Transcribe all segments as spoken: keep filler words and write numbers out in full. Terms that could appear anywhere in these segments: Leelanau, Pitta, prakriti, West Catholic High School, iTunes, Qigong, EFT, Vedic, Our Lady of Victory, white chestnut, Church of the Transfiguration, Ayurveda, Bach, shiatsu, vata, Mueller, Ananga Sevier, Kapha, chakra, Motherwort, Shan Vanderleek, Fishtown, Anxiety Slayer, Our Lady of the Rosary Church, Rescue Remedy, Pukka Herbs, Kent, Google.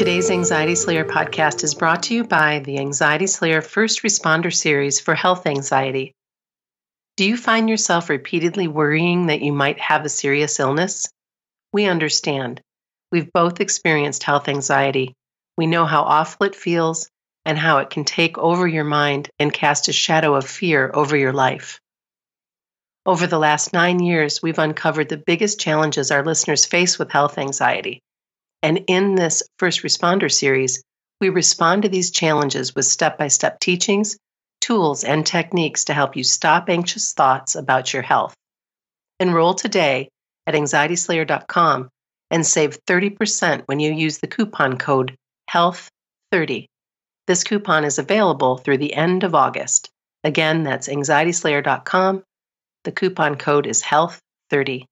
Today's Anxiety Slayer podcast is brought to you by the Anxiety Slayer First Responder Series for Health Anxiety. Do you find yourself repeatedly worrying that you might have a serious illness? We understand. We've both experienced health anxiety. We know how awful it feels and how it can take over your mind and cast a shadow of fear over your life. Over the last nine years, we've uncovered the biggest challenges our listeners face with health anxiety. And in this First Responder series, we respond to these challenges with step-by-step teachings, tools, and techniques to help you stop anxious thoughts about your health. Enroll today at anxiety slayer dot com and save thirty percent when you use the coupon code health thirty. This coupon is available through the end of August. Again, that's anxiety slayer dot com. The coupon code is health thirty.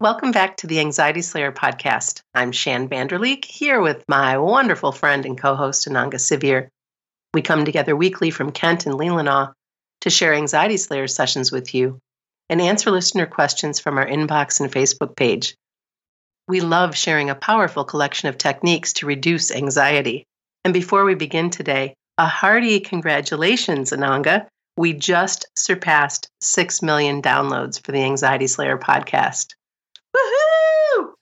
Welcome back to the Anxiety Slayer podcast. I'm Shan Vanderleek, here with my wonderful friend and co-host, Ananga Sevier. We come together weekly from Kent and Leelanau to share Anxiety Slayer sessions with you and answer listener questions from our inbox and Facebook page. We love sharing a powerful collection of techniques to reduce anxiety. And before we begin today, a hearty congratulations, Ananga. We just surpassed six million downloads for the Anxiety Slayer podcast. Woohoo!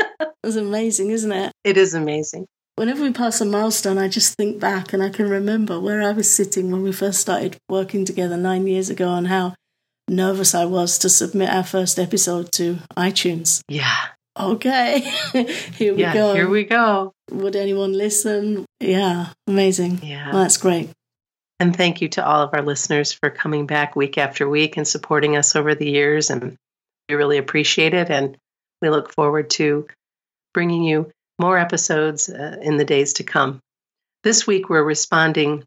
It was amazing, isn't it? It is amazing. Whenever we pass a milestone, I just think back and I can remember where I was sitting when we first started working together nine years ago and how nervous I was to submit our first episode to iTunes. Yeah. Okay. here we yeah, go. Here we go. Would anyone listen? Yeah. Amazing. Yeah. Well, that's great. And thank you to all of our listeners for coming back week after week and supporting us over the years, and we really appreciate it, and we look forward to bringing you more episodes uh, in the days to come. This week, we're responding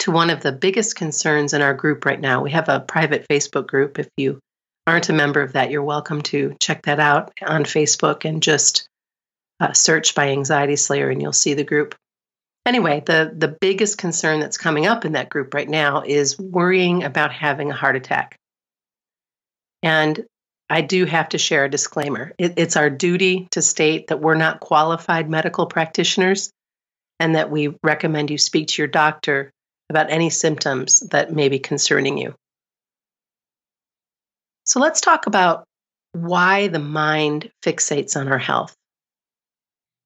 to one of the biggest concerns in our group right now. We have a private Facebook group. If you aren't a member of that, you're welcome to check that out on Facebook and just uh, search by Anxiety Slayer, and you'll see the group. Anyway, the, the biggest concern that's coming up in that group right now is worrying about having a heart attack. And I do have to share a disclaimer. It, it's our duty to state that we're not qualified medical practitioners and that we recommend you speak to your doctor about any symptoms that may be concerning you. So let's talk about why the mind fixates on our health.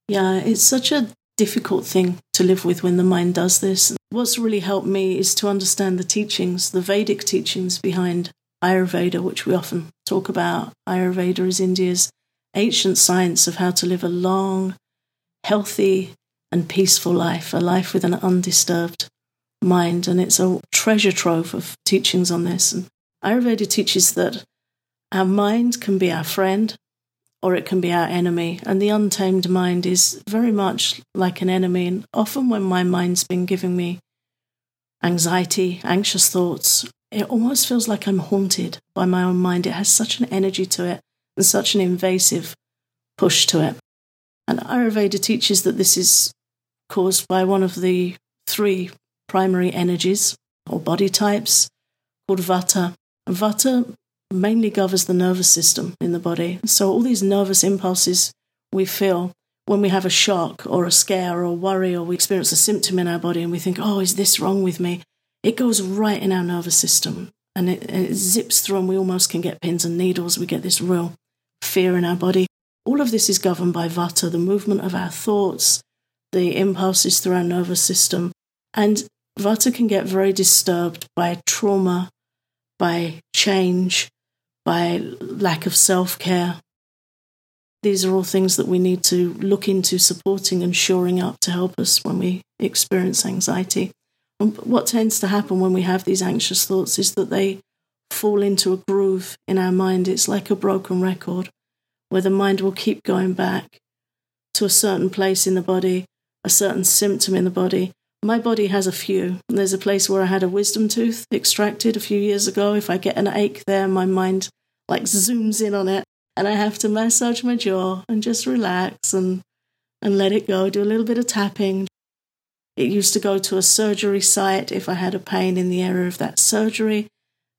Yeah, it's such a difficult thing to live with when the mind does this. What's really helped me is to understand the teachings, the Vedic teachings behind Ayurveda, which we often talk about. Ayurveda is India's ancient science of how to live a long, healthy, and peaceful life, a life with an undisturbed mind. And it's a treasure trove of teachings on this. And Ayurveda teaches that our mind can be our friend or it can be our enemy. And the untamed mind is very much like an enemy. And often when my mind's been giving me anxiety, anxious thoughts, it almost feels like I'm haunted by my own mind. It has such an energy to it and such an invasive push to it. And Ayurveda teaches that this is caused by one of the three primary energies or body types called vata. And vata mainly governs the nervous system in the body. So all these nervous impulses we feel when we have a shock or a scare or worry or we experience a symptom in our body and we think, oh, is this wrong with me? It goes right in our nervous system and it, it zips through and we almost can get pins and needles. We get this real fear in our body. All of this is governed by vata, the movement of our thoughts, the impulses through our nervous system. And vata can get very disturbed by trauma, by change, by lack of self-care. These are all things that we need to look into supporting and shoring up to help us when we experience anxiety. What tends to happen when we have these anxious thoughts is that they fall into a groove in our mind. It's like a broken record where the mind will keep going back to a certain place in the body, a certain symptom in the body. My body has a few. There's a place where I had a wisdom tooth extracted a few years ago. If I get an ache there, my mind like zooms in on it and I have to massage my jaw and just relax and, and let it go, do a little bit of tapping. It used to go to a surgery site if I had a pain in the area of that surgery,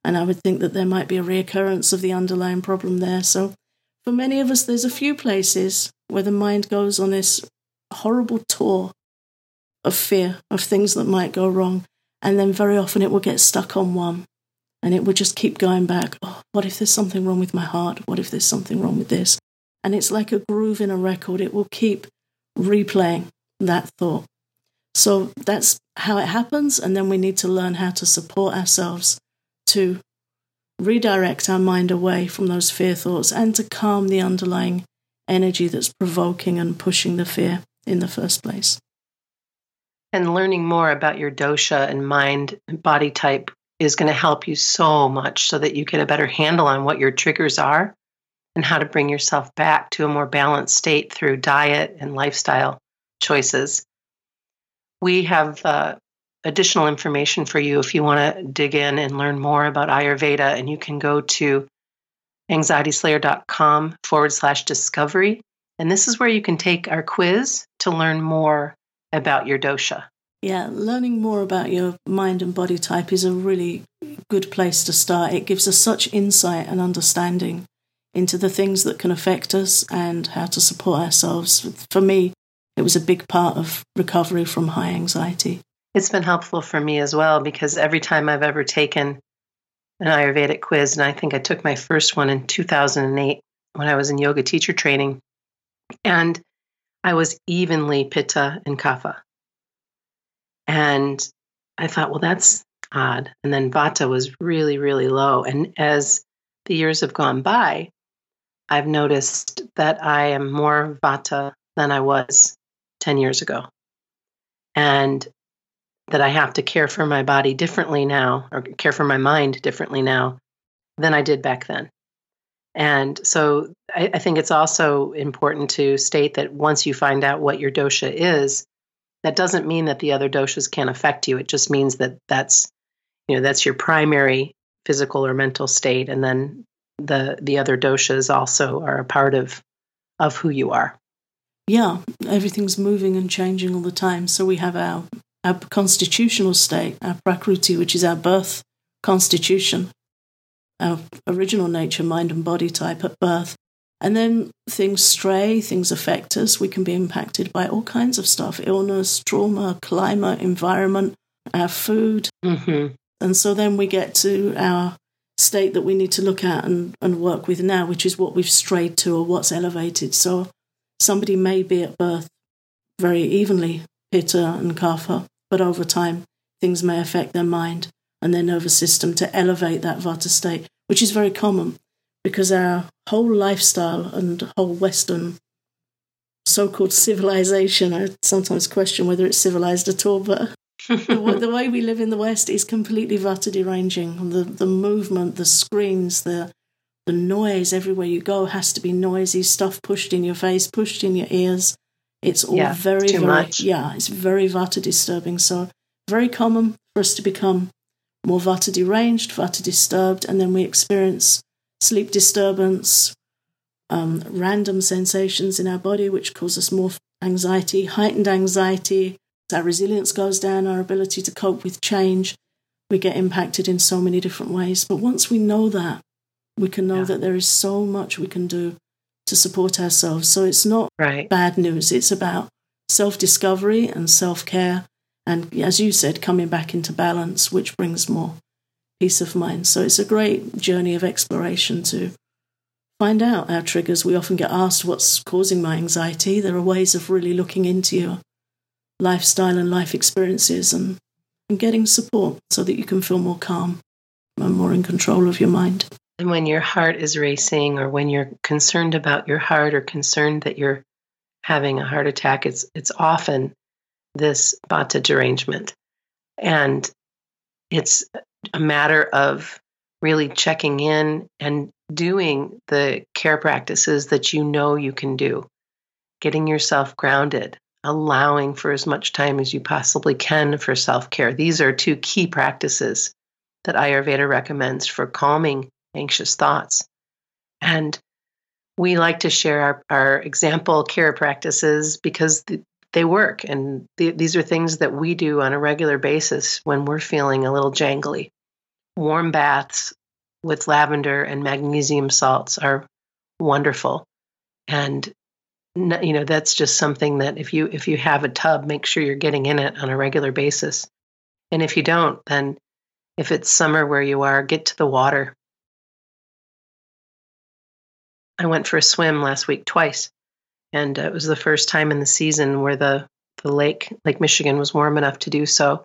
and I would think that there might be a reoccurrence of the underlying problem there. So for many of us, there's a few places where the mind goes on this horrible tour of fear, of things that might go wrong. And then very often it will get stuck on one, and it will just keep going back. Oh, what if there's something wrong with my heart? What if there's something wrong with this? And it's like a groove in a record. It will keep replaying that thought. So that's how it happens. And then we need to learn how to support ourselves to redirect our mind away from those fear thoughts and to calm the underlying energy that's provoking and pushing the fear in the first place. And learning more about your dosha and mind and body type is going to help you so much so that you get a better handle on what your triggers are and how to bring yourself back to a more balanced state through diet and lifestyle choices. We have uh, additional information for you if you want to dig in and learn more about Ayurveda, and you can go to anxietyslayer.com forward slash discovery. And this is where you can take our quiz to learn more about your dosha. Yeah, learning more about your mind and body type is a really good place to start. It gives us such insight and understanding into the things that can affect us and how to support ourselves. For me, it was a big part of recovery from high anxiety. It's been helpful for me as well, because every time I've ever taken an Ayurvedic quiz, and I think I took my first one in two thousand eight when I was in yoga teacher training, and I was evenly Pitta and Kapha. And I thought, well, that's odd. And then Vata was really, really low. And as the years have gone by, I've noticed that I am more Vata than I was ten years ago. And that I have to care for my body differently now, or care for my mind differently now than I did back then. And so I, I think it's also important to state that once you find out what your dosha is, that doesn't mean that the other doshas can't affect you. It just means that that's, you know, that's your primary physical or mental state. And then the the other doshas also are a part of of who you are. Yeah, everything's moving and changing all the time. So we have our, our constitutional state, our prakriti, which is our birth constitution, our original nature, mind and body type at birth. And then things stray, things affect us. We can be impacted by all kinds of stuff, illness, trauma, climate, environment, our food. Mm-hmm. And so then we get to our state that we need to look at and, and work with now, which is what we've strayed to or what's elevated. So somebody may be at birth very evenly, Pitta and Kapha, but over time, things may affect their mind and their nervous system to elevate that Vata state, which is very common because our whole lifestyle and whole Western so-called civilization, I sometimes question whether it's civilized at all, but the, the way we live in the West is completely Vata deranging. The, the movement, the screens, the The noise everywhere you go has to be noisy, stuff pushed in your face, pushed in your ears. It's all yeah, very, very, much. yeah, it's very Vata disturbing. So very common for us to become more Vata deranged, Vata disturbed, and then we experience sleep disturbance, um, random sensations in our body, which cause us more anxiety, heightened anxiety. Our resilience goes down, our ability to cope with change. We get impacted in so many different ways. But once we know that, we can know yeah. that there is so much we can do to support ourselves. So it's not right. bad news. It's about self-discovery and self-care. And as you said, coming back into balance, which brings more peace of mind. So it's a great journey of exploration to find out our triggers. We often get asked what's causing my anxiety. There are ways of really looking into your lifestyle and life experiences and, and getting support so that you can feel more calm and more in control of your mind. And when your heart is racing, or when you're concerned about your heart, or concerned that you're having a heart attack, it's it's often this Vata derangement. And it's a matter of really checking in and doing the care practices that you know you can do, getting yourself grounded, allowing for as much time as you possibly can for self-care. These are two key practices that Ayurveda recommends for calming anxious thoughts. And we like to share our, our example care practices because th- they work. And th- these are things that we do on a regular basis when we're feeling a little jangly. Warm baths with lavender and magnesium salts are wonderful. And you know, that's just something that if you if you have a tub, make sure you're getting in it on a regular basis. And if you don't, then if it's summer where you are, get to the water. I went for a swim last week twice, and it was the first time in the season where the, the lake, Lake Michigan, was warm enough to do so.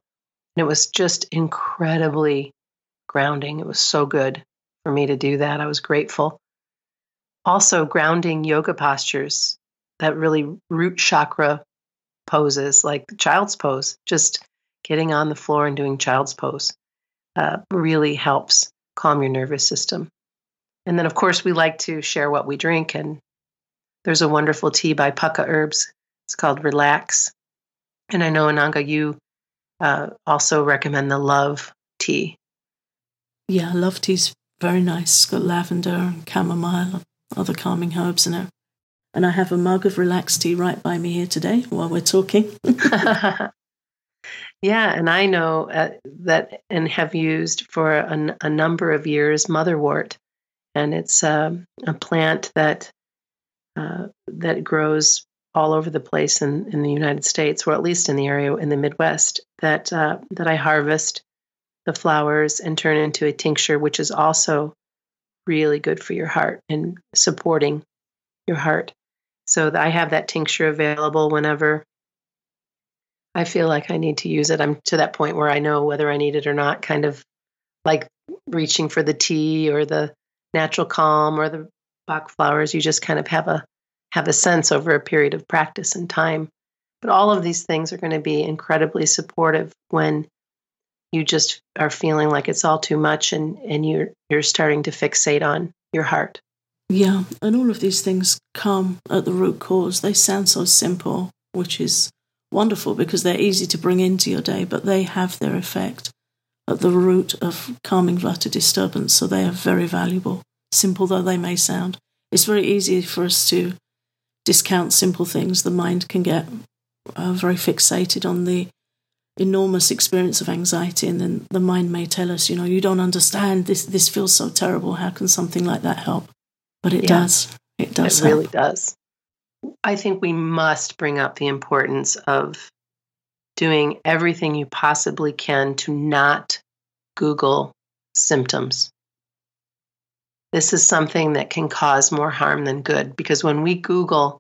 And it was just incredibly grounding. It was so good for me to do that. I was grateful. Also, grounding yoga postures, that really root chakra poses, like child's pose, just getting on the floor and doing child's pose uh, really helps calm your nervous system. And then, of course, we like to share what we drink. And there's a wonderful tea by Pukka Herbs. It's called Relax. And I know, Ananga, you uh, also recommend the Love tea. Yeah, Love tea is very nice. It's got lavender and chamomile and other calming herbs in it. And I have a mug of Relax tea right by me here today while we're talking. Yeah, and I know uh, that and have used for an, a number of years Motherwort, and it's um, a plant that uh, that grows all over the place in, in the United States, or at least in the area in the Midwest. That uh, that I harvest the flowers and turn into a tincture, which is also really good for your heart and supporting your heart. So I have that tincture available whenever I feel like I need to use it. I'm to that point where I know whether I need it or not, kind of like reaching for the tea or the natural calm or the Bach flowers. You just kind of have a have a sense over a period of practice and time. But all of these things are going to be incredibly supportive when you just are feeling like it's all too much and, and you're you're starting to fixate on your heart. Yeah, and all of these things come at the root cause. They sound so simple, which is wonderful because they're easy to bring into your day, but they have their effect at the root of calming vata disturbance, so they are very valuable, simple though they may sound. It's very easy for us to discount simple things. The mind can get uh, very fixated on the enormous experience of anxiety, and then the mind may tell us, you know, you don't understand, this this feels so terrible, how can something like that help? But it yeah. does. It does It help. Really does. I think we must bring up the importance of doing everything you possibly can to not Google symptoms. This is something that can cause more harm than good, because when we Google,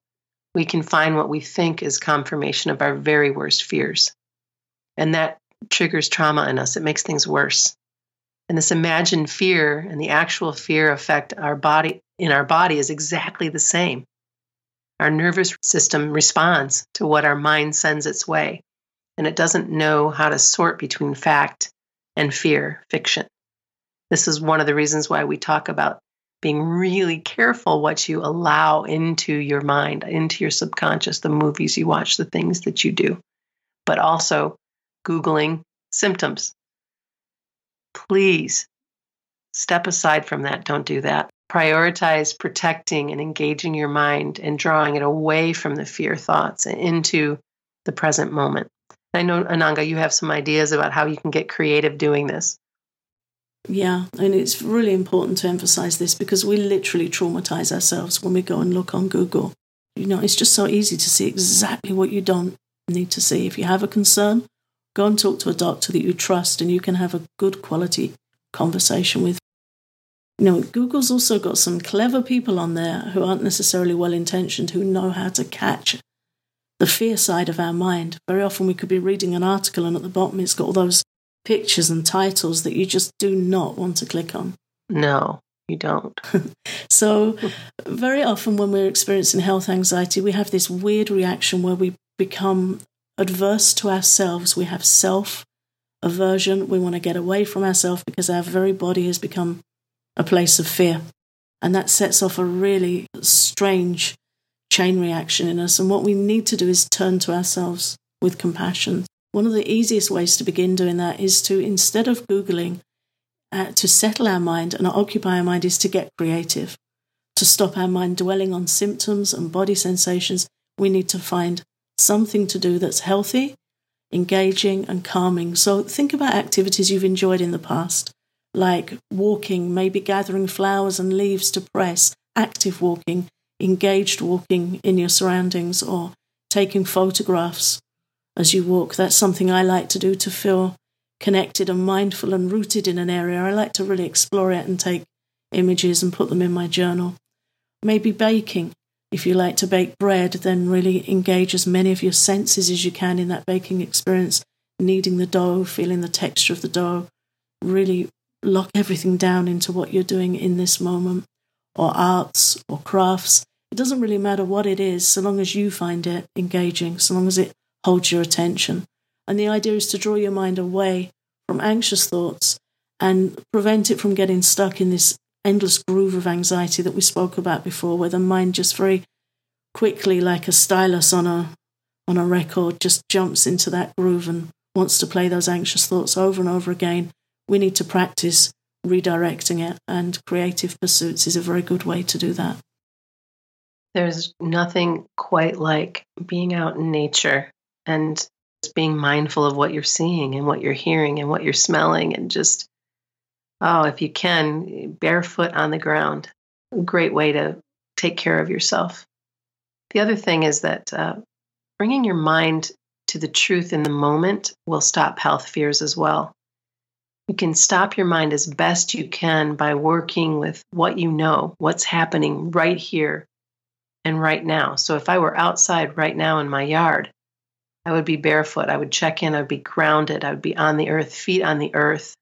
we can find what we think is confirmation of our very worst fears. And that triggers trauma in us. It makes things worse. And this imagined fear and the actual fear affect our body in our body is exactly the same. Our nervous system responds to what our mind sends its way, and it doesn't know how to sort between fact and fear, fiction. This is one of the reasons why we talk about being really careful what you allow into your mind, into your subconscious, the movies you watch, the things that you do, but also Googling symptoms. Please step aside from that. Don't do that. Prioritize protecting and engaging your mind and drawing it away from the fear thoughts and into the present moment. I know, Ananga, you have some ideas about how you can get creative doing this. Yeah, and it's really important to emphasize this because we literally traumatize ourselves when we go and look on Google. You know, it's just so easy to see exactly what you don't need to see. If you have a concern, go and talk to a doctor that you trust and you can have a good quality conversation with. You know, Google's also got some clever people on there who aren't necessarily well-intentioned, who know how to catch the fear side of our mind. Very often we could be reading an article and at the bottom it's got all those pictures and titles that you just do not want to click on. No, you don't. So very often when we're experiencing health anxiety, we have this weird reaction where we become adverse to ourselves. We have self-aversion. We want to get away from ourselves because our very body has become a place of fear. And that sets off a really strange chain reaction in us. And what we need to do is turn to ourselves with compassion. One of the easiest ways to begin doing that is to, instead of Googling, uh, to settle our mind and occupy our mind is to get creative. To stop our mind dwelling on symptoms and body sensations, we need to find something to do that's healthy, engaging and calming. So think about activities you've enjoyed in the past, like walking, maybe gathering flowers and leaves to press, active walking, engaged walking in your surroundings or taking photographs as you walk. That's something I like to do to feel connected and mindful and rooted in an area. I like to really explore it and take images and put them in my journal. Maybe baking. If you like to bake bread, then really engage as many of your senses as you can in that baking experience, kneading the dough, feeling the texture of the dough, really lock everything down into what you're doing in this moment, or arts or crafts. It doesn't really matter what it is, so long as you find it engaging, so long as it holds your attention. And the idea is to draw your mind away from anxious thoughts and prevent it from getting stuck in this endless groove of anxiety that we spoke about before, where the mind just very quickly, like a stylus on a on a record, just jumps into that groove and wants to play those anxious thoughts over and over again. We need to practice redirecting it, and creative pursuits is a very good way to do that. There's nothing quite like being out in nature and just being mindful of what you're seeing and what you're hearing and what you're smelling, and just, oh, if you can, barefoot on the ground. A great way to take care of yourself. The other thing is that uh, bringing your mind to the truth in the moment will stop health fears as well. You can stop your mind as best you can by working with what you know, what's happening right here and right now. So if I were outside right now in my yard, I would be barefoot. I would check in. I would be grounded. I would be on the earth, feet on the earth.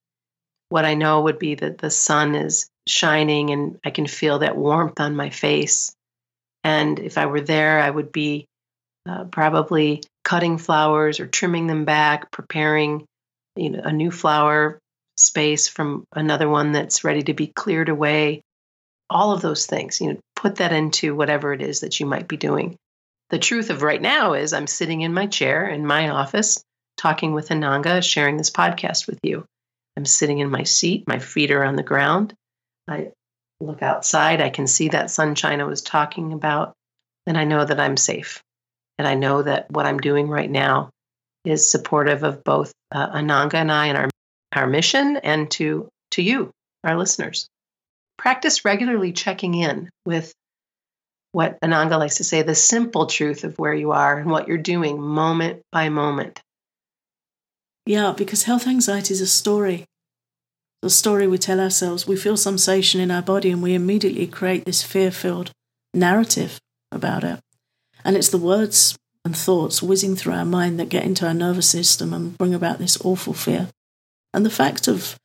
What I know would be that the sun is shining and I can feel that warmth on my face. And if I were there, I would be uh, probably cutting flowers or trimming them back, preparing, you know, a new flower space from another one that's ready to be cleared away. All of those things, you know, put that into whatever it is that you might be doing. The truth of right now is I'm sitting in my chair in my office, talking with Ananga, sharing this podcast with you. I'm sitting in my seat. My feet are on the ground. I look outside. I can see that sunshine I was talking about. And I know that I'm safe. And I know that what I'm doing right now is supportive of both uh, Ananga and I and our, our mission, and to, to you, our listeners. Practice regularly checking in with what Ananga likes to say, the simple truth of where you are and what you're doing moment by moment. Yeah, because health anxiety is a story. The story we tell ourselves. We feel some sensation in our body and we immediately create this fear-filled narrative about it. And it's the words and thoughts whizzing through our mind that get into our nervous system and bring about this awful fear. And the fact of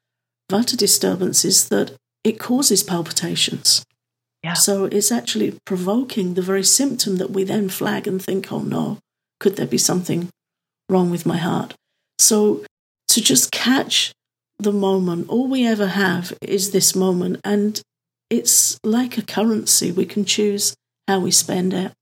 vata disturbance is that it causes palpitations. Yeah. So it's actually provoking the very symptom that we then flag and think, oh no, could there be something wrong with my heart? So to just catch the moment, all we ever have is this moment, and it's like a currency. We can choose how we spend it.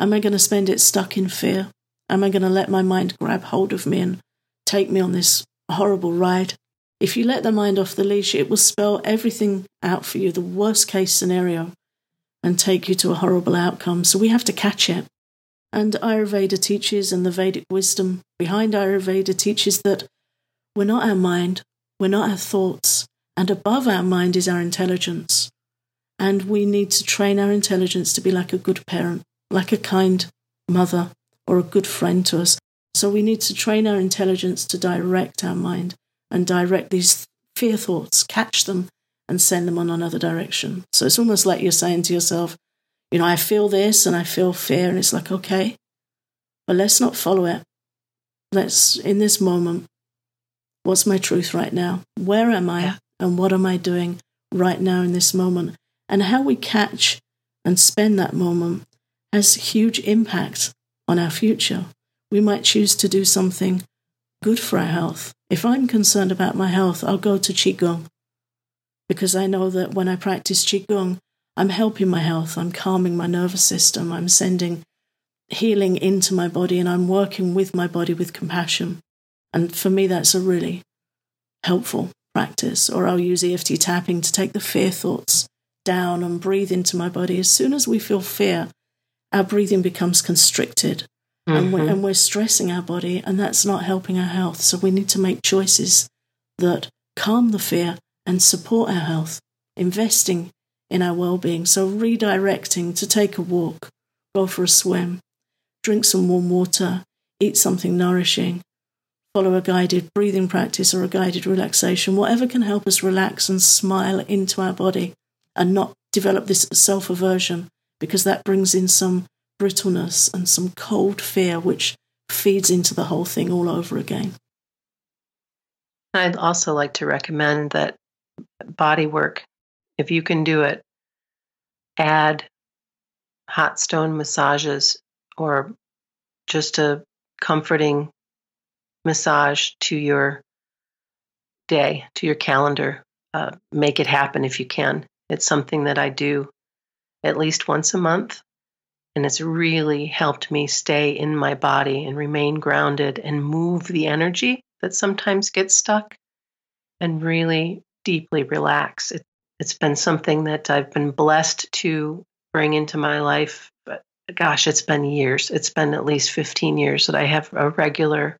Am I going to spend it stuck in fear? Am I going to let my mind grab hold of me and take me on this horrible ride? If you let the mind off the leash, it will spell everything out for you, the worst case scenario, and take you to a horrible outcome. So we have to catch it. And Ayurveda teaches, and the Vedic wisdom behind Ayurveda teaches, that we're not our mind, we're not our thoughts, and above our mind is our intelligence. And we need to train our intelligence to be like a good parent, like a kind mother or a good friend to us. So we need to train our intelligence to direct our mind and direct these fear thoughts, catch them and send them on another direction. So it's almost like you're saying to yourself, you know, I feel this and I feel fear, and it's like, okay, but let's not follow it. Let's, in this moment, what's my truth right now? Where am I? Yeah. And what am I doing right now in this moment? And how we catch and spend that moment has huge impact on our future. We might choose to do something good for our health. If I'm concerned about my health, I'll go to Qigong, because I know that when I practice Qigong, I'm helping my health, I'm calming my nervous system, I'm sending healing into my body, and I'm working with my body with compassion. And for me, that's a really helpful practice. Or I'll use E F T tapping to take the fear thoughts down and breathe into my body. As soon as we feel fear, our breathing becomes constricted, mm-hmm. and, we're, and we're stressing our body, and that's not helping our health. So we need to make choices that calm the fear and support our health, investing in our well-being. So redirecting to take a walk, go for a swim, drink some warm water, eat something nourishing, follow a guided breathing practice or a guided relaxation, whatever can help us relax and smile into our body and not develop this self-aversion, because that brings in some brittleness and some cold fear, which feeds into the whole thing all over again. I'd also like to recommend that body work, if you can do it, add hot stone massages or just a comforting massage to your day, to your calendar. Uh, make it happen if you can. It's something that I do at least once a month, and it's really helped me stay in my body and remain grounded and move the energy that sometimes gets stuck and really deeply relax. It, it's been something that I've been blessed to bring into my life. But gosh, it's been years. It's been at least fifteen years that I have a regular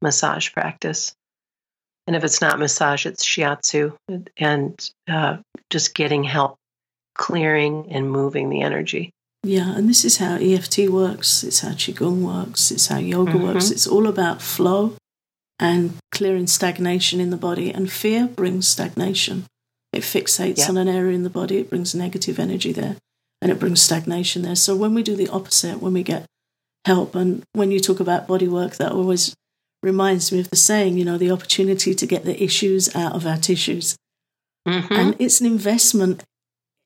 massage practice. And if it's not massage, it's shiatsu and uh, just getting help clearing and moving the energy. Yeah, and this is how E F T works. It's how Qigong works. It's how yoga mm-hmm. works. It's all about flow and clearing stagnation in the body. And fear brings stagnation. It fixates yeah. on an area in the body. It brings negative energy there, and it brings stagnation there. So when we do the opposite, when we get help, and when you talk about body work, that always reminds me of the saying, you know, the opportunity to get the issues out of our tissues. Mm-hmm. And it's an investment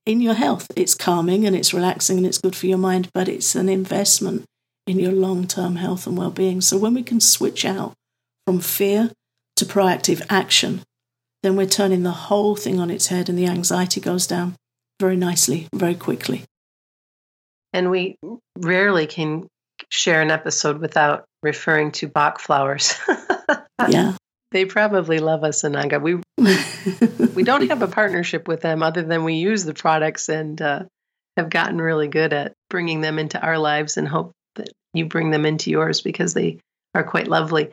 in your health. It's calming and it's relaxing and it's good for your mind, but it's an investment in your long-term health and well-being. So when we can switch out from fear to proactive action, then we're turning the whole thing on its head and the anxiety goes down very nicely, very quickly. And we rarely can share an episode without referring to Bach flowers. Yeah. They probably love us, Ananga. We we don't have a partnership with them other than we use the products and uh, have gotten really good at bringing them into our lives and hope that you bring them into yours because they are quite lovely.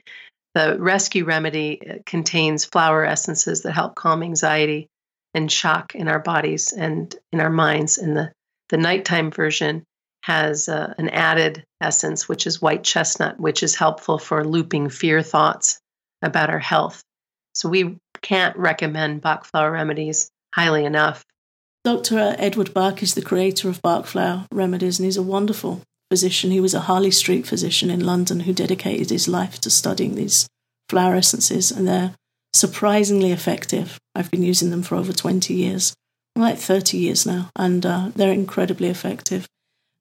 The Rescue Remedy contains flower essences that help calm anxiety and shock in our bodies and in our minds. And the, the nighttime version has uh, an added essence, which is white chestnut, which is helpful for looping fear thoughts about our health. So we can't recommend Bach flower remedies highly enough. Doctor Edward Bach is the creator of Bach flower remedies, and he's a wonderful physician. He was a Harley Street physician in London who dedicated his life to studying these flower essences, and they're surprisingly effective. I've been using them for over twenty years, like thirty years now, and uh, they're incredibly effective.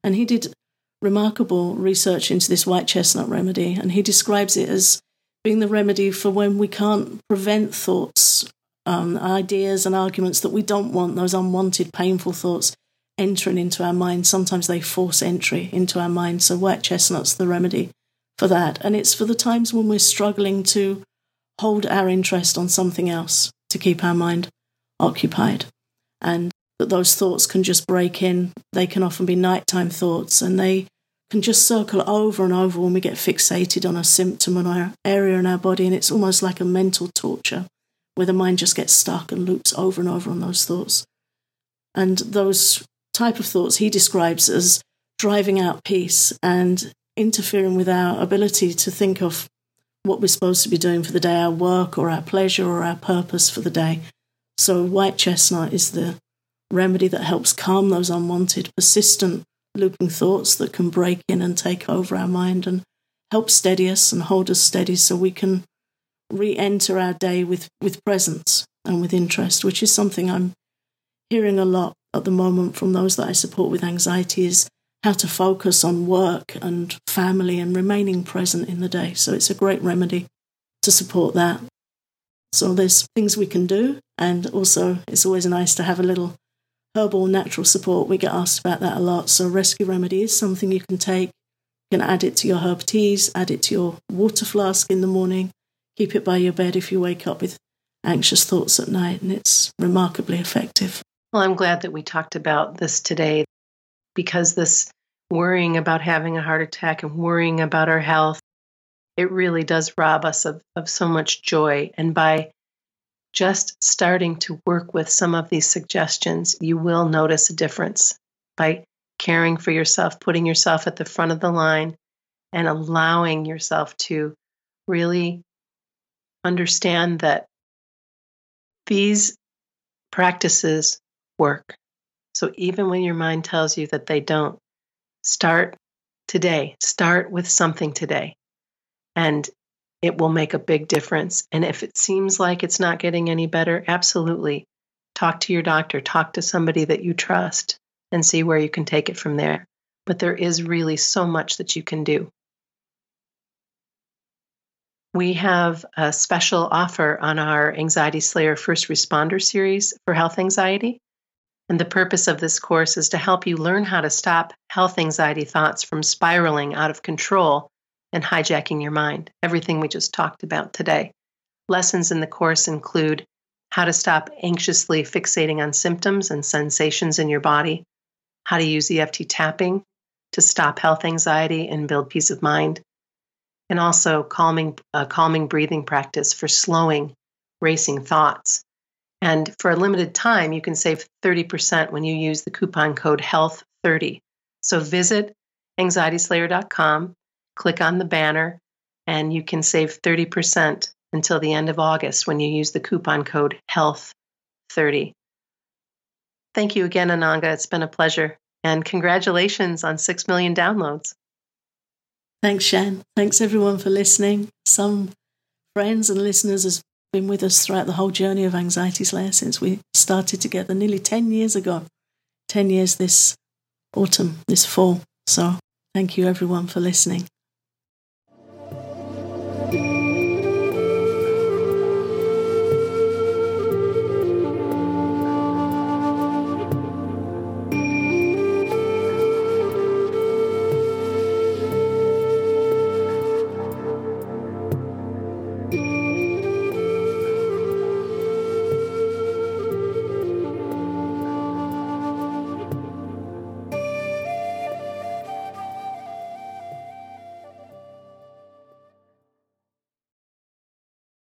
And he did remarkable research into this white chestnut remedy, and he describes it as being the remedy for when we can't prevent thoughts, um, ideas and arguments that we don't want, those unwanted, painful thoughts entering into our mind. Sometimes they force entry into our mind. So white chestnut's the remedy for that. And it's for the times when we're struggling to hold our interest on something else to keep our mind occupied. And that those thoughts can just break in. They can often be nighttime thoughts, and they can just circle over and over when we get fixated on a symptom on our area in our body, and it's almost like a mental torture where the mind just gets stuck and loops over and over on those thoughts. And those type of thoughts he describes as driving out peace and interfering with our ability to think of what we're supposed to be doing for the day, our work or our pleasure or our purpose for the day. So white chestnut is the remedy that helps calm those unwanted, persistent, looping thoughts that can break in and take over our mind and help steady us and hold us steady so we can re-enter our day with, with presence and with interest, which is something I'm hearing a lot at the moment from those that I support with anxiety, is how to focus on work and family and remaining present in the day. So it's a great remedy to support that. So there's things we can do, and also it's always nice to have a little herbal natural support. We get asked about that a lot. So Rescue Remedy is something you can take. You can add it to your herb teas, add it to your water flask in the morning, keep it by your bed if you wake up with anxious thoughts at night, and it's remarkably effective. Well, I'm glad that we talked about this today, because this worrying about having a heart attack and worrying about our health, it really does rob us of, of so much joy. And by just starting to work with some of these suggestions, you will notice a difference by caring for yourself, putting yourself at the front of the line, and allowing yourself to really understand that these practices work. So even when your mind tells you that they don't, start today. Start with something today, and it will make a big difference. And if it seems like it's not getting any better, absolutely talk to your doctor, talk to somebody that you trust, and see where you can take it from there. But there is really so much that you can do. We have a special offer on our Anxiety Slayer First Responder series for health anxiety. And the purpose of this course is to help you learn how to stop health anxiety thoughts from spiraling out of control and hijacking your mind, everything we just talked about today. Lessons in the course include how to stop anxiously fixating on symptoms and sensations in your body, how to use E F T tapping to stop health anxiety and build peace of mind, and also calming, uh, calming breathing practice for slowing racing thoughts. And for a limited time, you can save thirty percent when you use the coupon code health thirty. So visit anxiety slayer dot com, click on the banner, and you can save thirty percent until the end of August when you use the coupon code health thirty. Thank you again, Ananga. It's been a pleasure. And congratulations on six million downloads. Thanks, Shan. Thanks, everyone, for listening. Some friends and listeners have been with us throughout the whole journey of Anxiety Slayer since we started together nearly ten years ago. ten years this autumn, this fall. So thank you, everyone, for listening.